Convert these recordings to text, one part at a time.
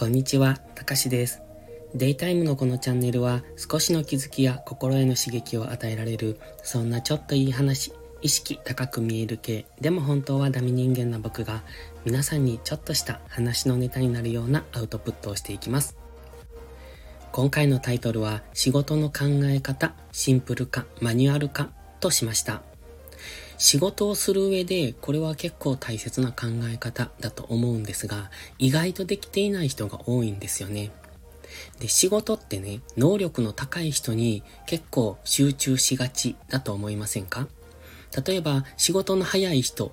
こんにちは、たかしです。デイタイムのこのチャンネルは少しの気づきや心への刺激を与えられる、そんなちょっといい話、意識高く見える系、でも本当はダメ人間な僕が皆さんにちょっとした話のネタになるようなアウトプットをしていきます。今回のタイトルは仕事の考え方、シンプル化、マニュアル化としました。仕事をする上でこれは結構大切な考え方だと思うんですが、意外とできていない人が多いんですよね。で、仕事ってね、能力の高い人に結構集中しがちだと思いませんか？例えば仕事の早い人、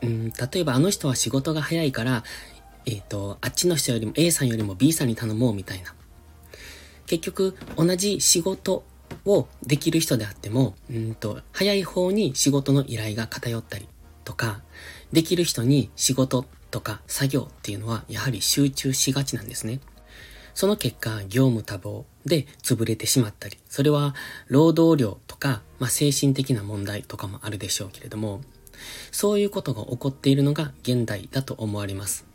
例えばあの人は仕事が早いから、あっちの人よりも A さんよりも B さんに頼もうみたいな。結局同じ仕事をできる人であっても、早い方に仕事の依頼が偏ったりとか、できる人に仕事とか作業っていうのはやはり集中しがちなんですね。その結果、業務多忙で潰れてしまったり、それは労働量とか、精神的な問題とかもあるでしょうけれども、そういうことが起こっているのが現代だと思われます。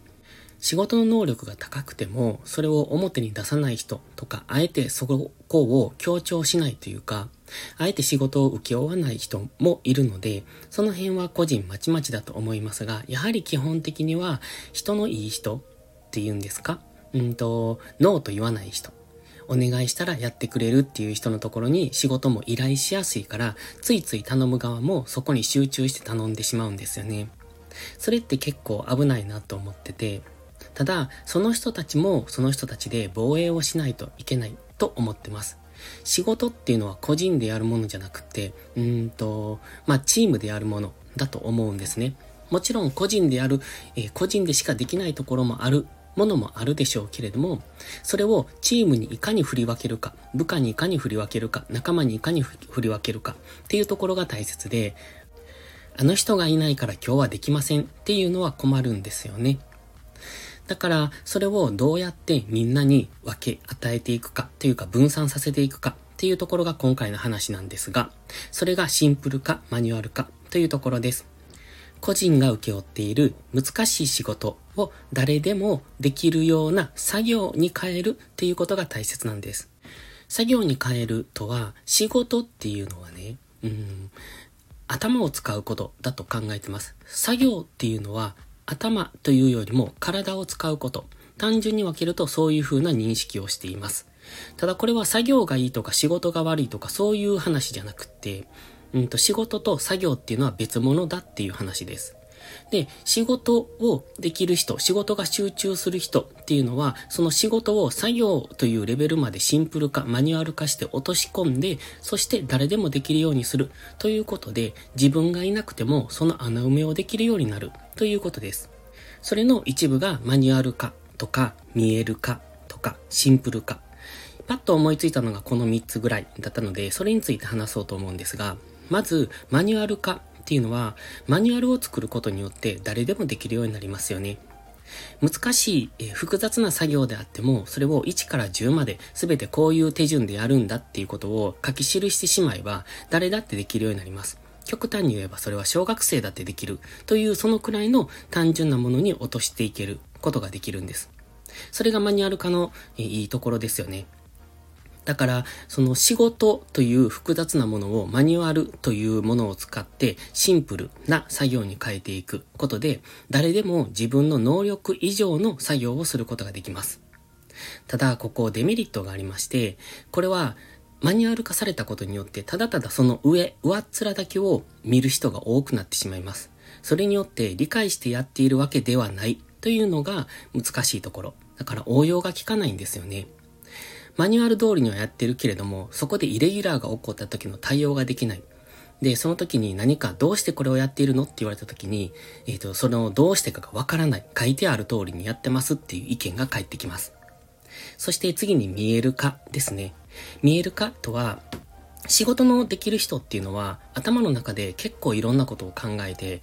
仕事の能力が高くても、それを表に出さない人とか、あえてそこを強調しないというか、あえて仕事を請け負わない人もいるので、その辺は個人まちまちだと思いますが、やはり基本的には、人のいい人っていうんですか、ノーと言わない人、お願いしたらやってくれるっていう人のところに仕事も依頼しやすいから、ついつい頼む側もそこに集中して頼んでしまうんですよね。それって結構危ないなと思ってて、ただ、その人たちもその人たちで防衛をしないといけないと思ってます。仕事っていうのは個人でやるものじゃなくて、チームでやるものだと思うんですね。もちろん個人でやる、個人でしかできないところもある、ものもあるでしょうけれども、それをチームにいかに振り分けるか、部下にいかに振り分けるか、仲間にいかに振り分けるかっていうところが大切で、あの人がいないから今日はできませんっていうのは困るんですよね。だから、それをどうやってみんなに分け与えていくかというか分散させていくかっていうところが今回の話なんですが、それがシンプル化、マニュアル化というところです。個人が請け負っている難しい仕事を誰でもできるような作業に変えるっていうことが大切なんです。作業に変えるとは、仕事っていうのはね、頭を使うことだと考えてます。作業っていうのは、頭というよりも体を使うこと。単純に分けるとそういう風な認識をしています。ただこれは作業がいいとか仕事が悪いとかそういう話じゃなくて、仕事と作業っていうのは別物だっていう話です。で、仕事をできる人、仕事が集中する人っていうのは、その仕事を作業というレベルまでシンプル化、マニュアル化して落とし込んで、そして誰でもできるようにするということで、自分がいなくてもその穴埋めをできるようになるということです。それの一部がマニュアル化とか見える化とかシンプル化。パッと思いついたのがこの3つぐらいだったので、それについて話そうと思うんですが、まずマニュアル化。っていうのは、マニュアルを作ることによって誰でもできるようになりますよね。難しい、複雑な作業であっても、それを1から10まで全てこういう手順でやるんだっていうことを書き記してしまえば、誰だってできるようになります。極端に言えばそれは小学生だってできるという、そのくらいの単純なものに落としていけることができるんです。それがマニュアル化のいいところですよね。だから、その仕事という複雑なものをマニュアルというものを使ってシンプルな作業に変えていくことで、誰でも自分の能力以上の作業をすることができます。ただ、ここデメリットがありまして、これはマニュアル化されたことによって、ただただその上っ面だけを見る人が多くなってしまいます。それによって理解してやっているわけではないというのが難しいところ。だから応用が効かないんですよね。マニュアル通りにはやってるけれども、そこでイレギュラーが起こった時の対応ができない。で、その時に何かどうしてこれをやっているのって言われた時に、そのどうしてかがわからない。書いてある通りにやってますっていう意見が返ってきます。そして次に見える化ですね。見える化とは、仕事のできる人っていうのは頭の中で結構いろんなことを考えて、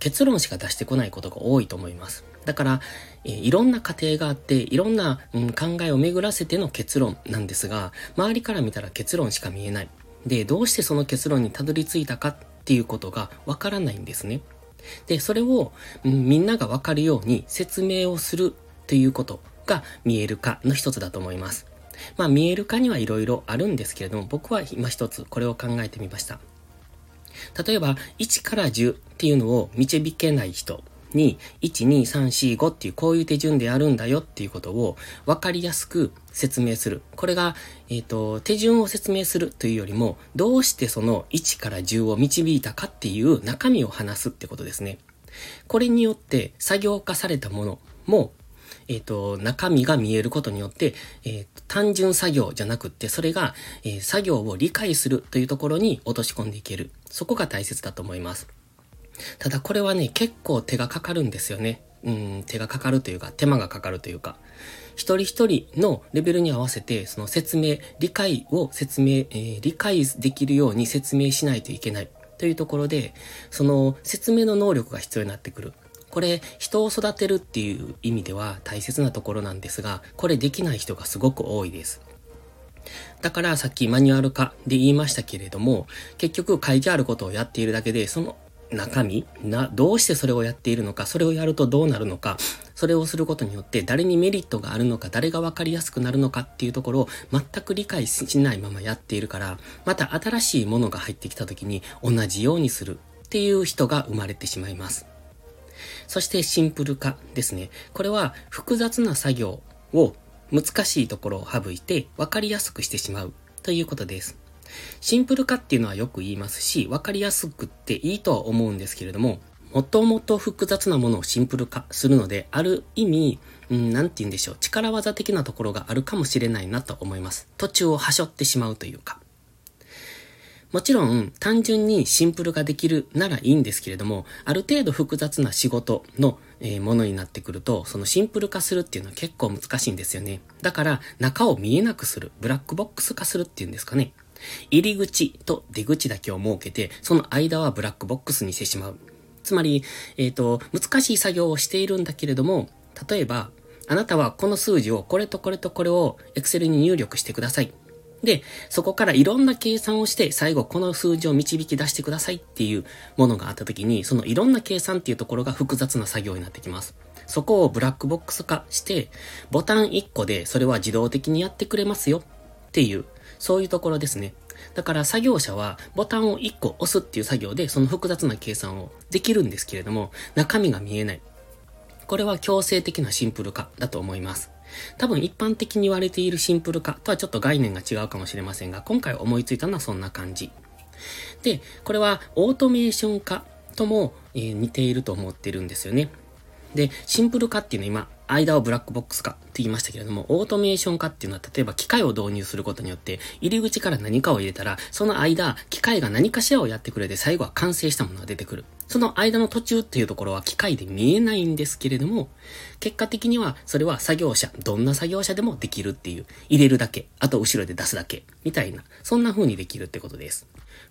結論しか出してこないことが多いと思います。だから、いろんな過程があって、いろんな、考えを巡らせての結論なんですが、周りから見たら結論しか見えない。で、どうしてその結論にたどり着いたかっていうことがわからないんですね。で、それを、みんながわかるように説明をするということが見える化の一つだと思います。まあ見える化にはいろいろあるんですけれども、僕は今一つこれを考えてみました。例えば1から10っていうのを導けない人に 1,2,3,4,5 っていうこういう手順でやるんだよっていうことを分かりやすく説明する。これが、手順を説明するというよりも、どうしてその1から10を導いたかっていう中身を話すってことですね。これによって作業化されたものも、中身が見えることによって、単純作業じゃなくって、それが、作業を理解するというところに落とし込んでいける。そこが大切だと思います。ただこれはね、結構手がかかるんですよね。手がかかるというか、手間がかかるというか、一人一人のレベルに合わせて、その説明、理解できるように説明しないといけないというところで、その説明の能力が必要になってくる。これ、人を育てるっていう意味では大切なところなんですが、これできない人がすごく多いです。だからさっきマニュアル化で言いましたけれども、結局書いてあることをやっているだけで、その中身どうしてそれをやっているのか、それをやるとどうなるのか、それをすることによって誰にメリットがあるのか、誰が分かりやすくなるのかっていうところを全く理解しないままやっているから、また新しいものが入ってきた時に同じようにするっていう人が生まれてしまいます。そしてシンプル化ですね。これは複雑な作業を難しいところを省いて分かりやすくしてしまうということです。シンプル化っていうのはよく言いますし、分かりやすくっていいとは思うんですけれども、もともと複雑なものをシンプル化するので、ある意味、なんて言うんでしょう、力技的なところがあるかもしれないなと思います。途中をはしょってしまうというか。もちろん、単純にシンプル化できるならいいんですけれども、ある程度複雑な仕事のものになってくると、そのシンプル化するっていうのは結構難しいんですよね。だから、中を見えなくする、ブラックボックス化するっていうんですかね。入り口と出口だけを設けて、その間はブラックボックスにしてしまう。つまり、難しい作業をしているんだけれども、例えば、あなたはこの数字をこれとこれとこれを Excel に入力してください。で、そこからいろんな計算をして、最後この数字を導き出してくださいっていうものがあった時に、そのいろんな計算っていうところが複雑な作業になってきます。そこをブラックボックス化して、ボタン1個でそれは自動的にやってくれますよっていう、そういうところですね。だから作業者はボタンを1個押すっていう作業でその複雑な計算をできるんですけれども、中身が見えない。これは強制的なシンプル化だと思います。多分一般的に言われているシンプル化とはちょっと概念が違うかもしれませんが、今回思いついたのはそんな感じ。で、これはオートメーション化とも似ていると思ってるんですよね。で、シンプル化っていうのは今、間をブラックボックス化と言いましたけれども、オートメーション化っていうのは、例えば機械を導入することによって、入り口から何かを入れたら、その間、機械が何かしらをやってくれて、最後は完成したものが出てくる。その間の途中っていうところは機械で見えないんですけれども、結果的にはそれは作業者、どんな作業者でもできるっていう、入れるだけ、あと後ろで出すだけ、みたいな、そんな風にできるってことです。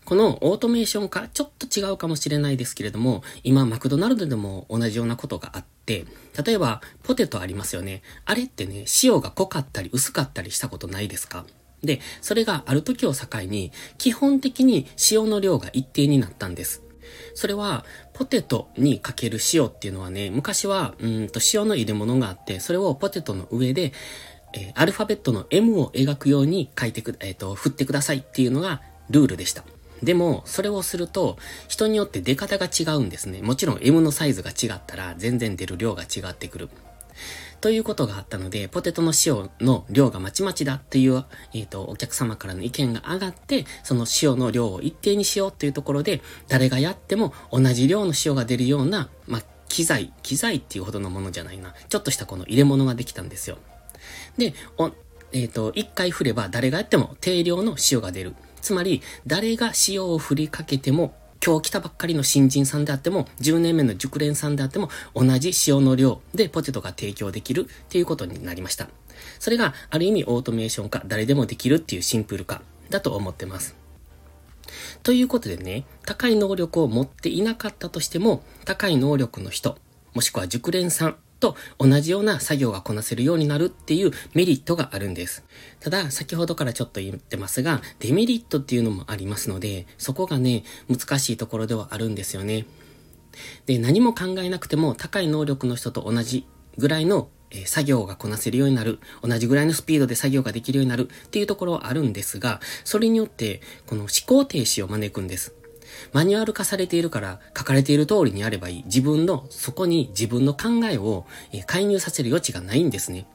このオートメーション化、ちょっと違うかもしれないですけれども、今マクドナルドでも同じようなことがあって、例えばポテトありますよね。あれってね、塩が濃かったり薄かったりしたことないですか？で、それがある時を境に、基本的に塩の量が一定になったんです。それは、ポテトにかける塩っていうのはね、昔は、塩の入れ物があって、それをポテトの上で、アルファベットの M を描くように書いて振ってくださいっていうのがルールでした。でも、それをすると、人によって出方が違うんですね。もちろん M のサイズが違ったら、全然出る量が違ってくる。ということがあったので、ポテトの塩の量がまちまちだっていう、お客様からの意見が上がって、その塩の量を一定にしようっていうところで、誰がやっても同じ量の塩が出るような、機材っていうほどのものじゃないな。ちょっとしたこの入れ物ができたんですよ。で、一回振れば誰がやっても定量の塩が出る。つまり、誰が塩を振りかけても、今日来たばっかりの新人さんであっても、10年目の熟練さんであっても、同じ塩の量でポテトが提供できるっていうことになりました。それがある意味オートメーション化、誰でもできるっていうシンプル化だと思ってます。ということでね、高い能力を持っていなかったとしても、高い能力の人、もしくは熟練さんと同じような作業がこなせるようになるっていうメリットがあるんです。ただ、先ほどからちょっと言ってますが、デメリットっていうのもありますので、そこがね、難しいところではあるんですよね。で、何も考えなくても高い能力の人と同じぐらいの作業がこなせるようになる、同じぐらいのスピードで作業ができるようになるっていうところはあるんですが、それによってこの思考停止を招くんです。マニュアル化されているから書かれている通りにやればいい、そこに自分の考えを介入させる余地がないんですね。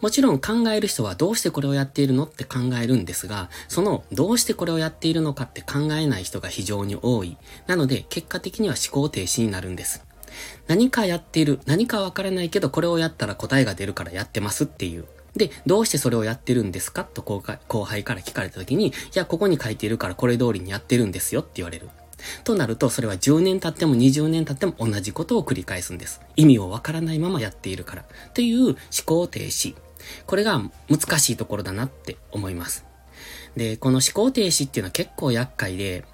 もちろん考える人はどうしてこれをやっているのって考えるんですが、そのどうしてこれをやっているのかって考えない人が非常に多い。なので結果的には思考停止になるんです。何かやっている、何かわからないけどこれをやったら答えが出るからやってますっていう。で、どうしてそれをやってるんですかと後輩から聞かれた時に、いやここに書いているからこれ通りにやってるんですよって言われる。となるとそれは10年経っても20年経っても同じことを繰り返すんです。意味をわからないままやっているからという思考停止、これが難しいところだなって思います。で、この思考停止っていうのは結構厄介で、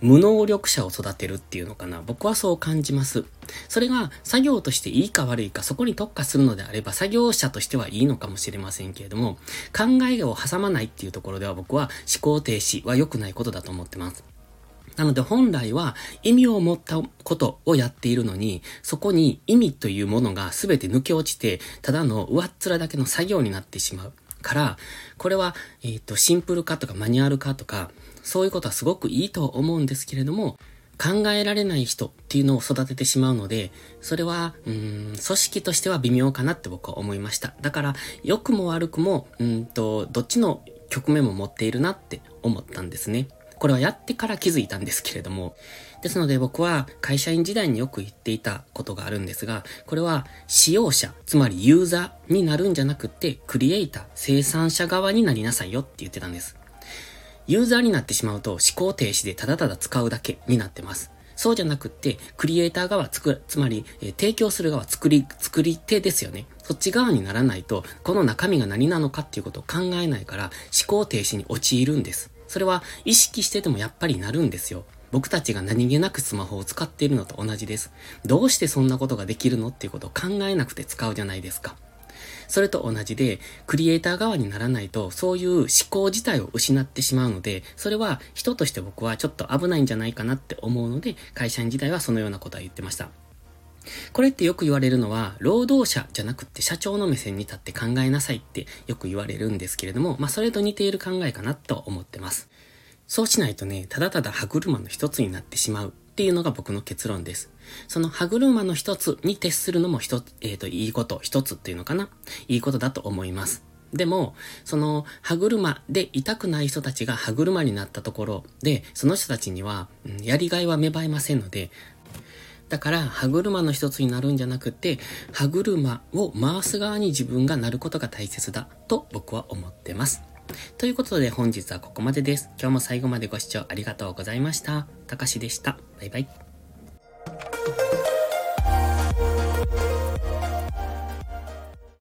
無能力者を育てるっていうのかな、僕はそう感じます。それが作業としていいか悪いか、そこに特化するのであれば作業者としてはいいのかもしれませんけれども、考えを挟まないっていうところでは僕は思考停止は良くないことだと思ってます。なので本来は意味を持ったことをやっているのに、そこに意味というものが全て抜け落ちて、ただの上っ面だけの作業になってしまうから、これは、シンプル化とかマニュアル化とか、そういうことはすごくいいと思うんですけれども、考えられない人っていうのを育ててしまうので、それは組織としては微妙かなって僕は思いました。だから良くも悪くもどっちの局面も持っているなって思ったんですね。これはやってから気づいたんですけれども。ですので僕は会社員時代によく言っていたことがあるんですが、これは使用者、つまりユーザーになるんじゃなくて、クリエイター、生産者側になりなさいよって言ってたんです。ユーザーになってしまうと思考停止でただただ使うだけになってます。そうじゃなくて、クリエイター側、つまり提供する側、作り手ですよね。そっち側にならないと、この中身が何なのかっていうことを考えないから思考停止に陥るんです。それは意識しててもやっぱりなるんですよ。僕たちが何気なくスマホを使っているのと同じです。どうしてそんなことができるのっていうことを考えなくて使うじゃないですか。それと同じで、クリエイター側にならないとそういう思考自体を失ってしまうので、それは人として僕はちょっと危ないんじゃないかなって思うので、会社員時代はそのようなことは言ってました。これってよく言われるのは、労働者じゃなくて社長の目線に立って考えなさいってよく言われるんですけれども、それと似ている考えかなと思ってます。そうしないとね、ただただ歯車の一つになってしまうっていうのが僕の結論です。その歯車の一つに徹するのもいいこと、一つっていうのかな、いいことだと思います。でも、その歯車で痛くない人たちが歯車になったところで、その人たちにはやりがいは芽生えませんので、だから歯車の一つになるんじゃなくて、歯車を回す側に自分がなることが大切だと僕は思ってます。ということで本日はここまでです。今日も最後までご視聴ありがとうございました。たかしでした。バイバイ。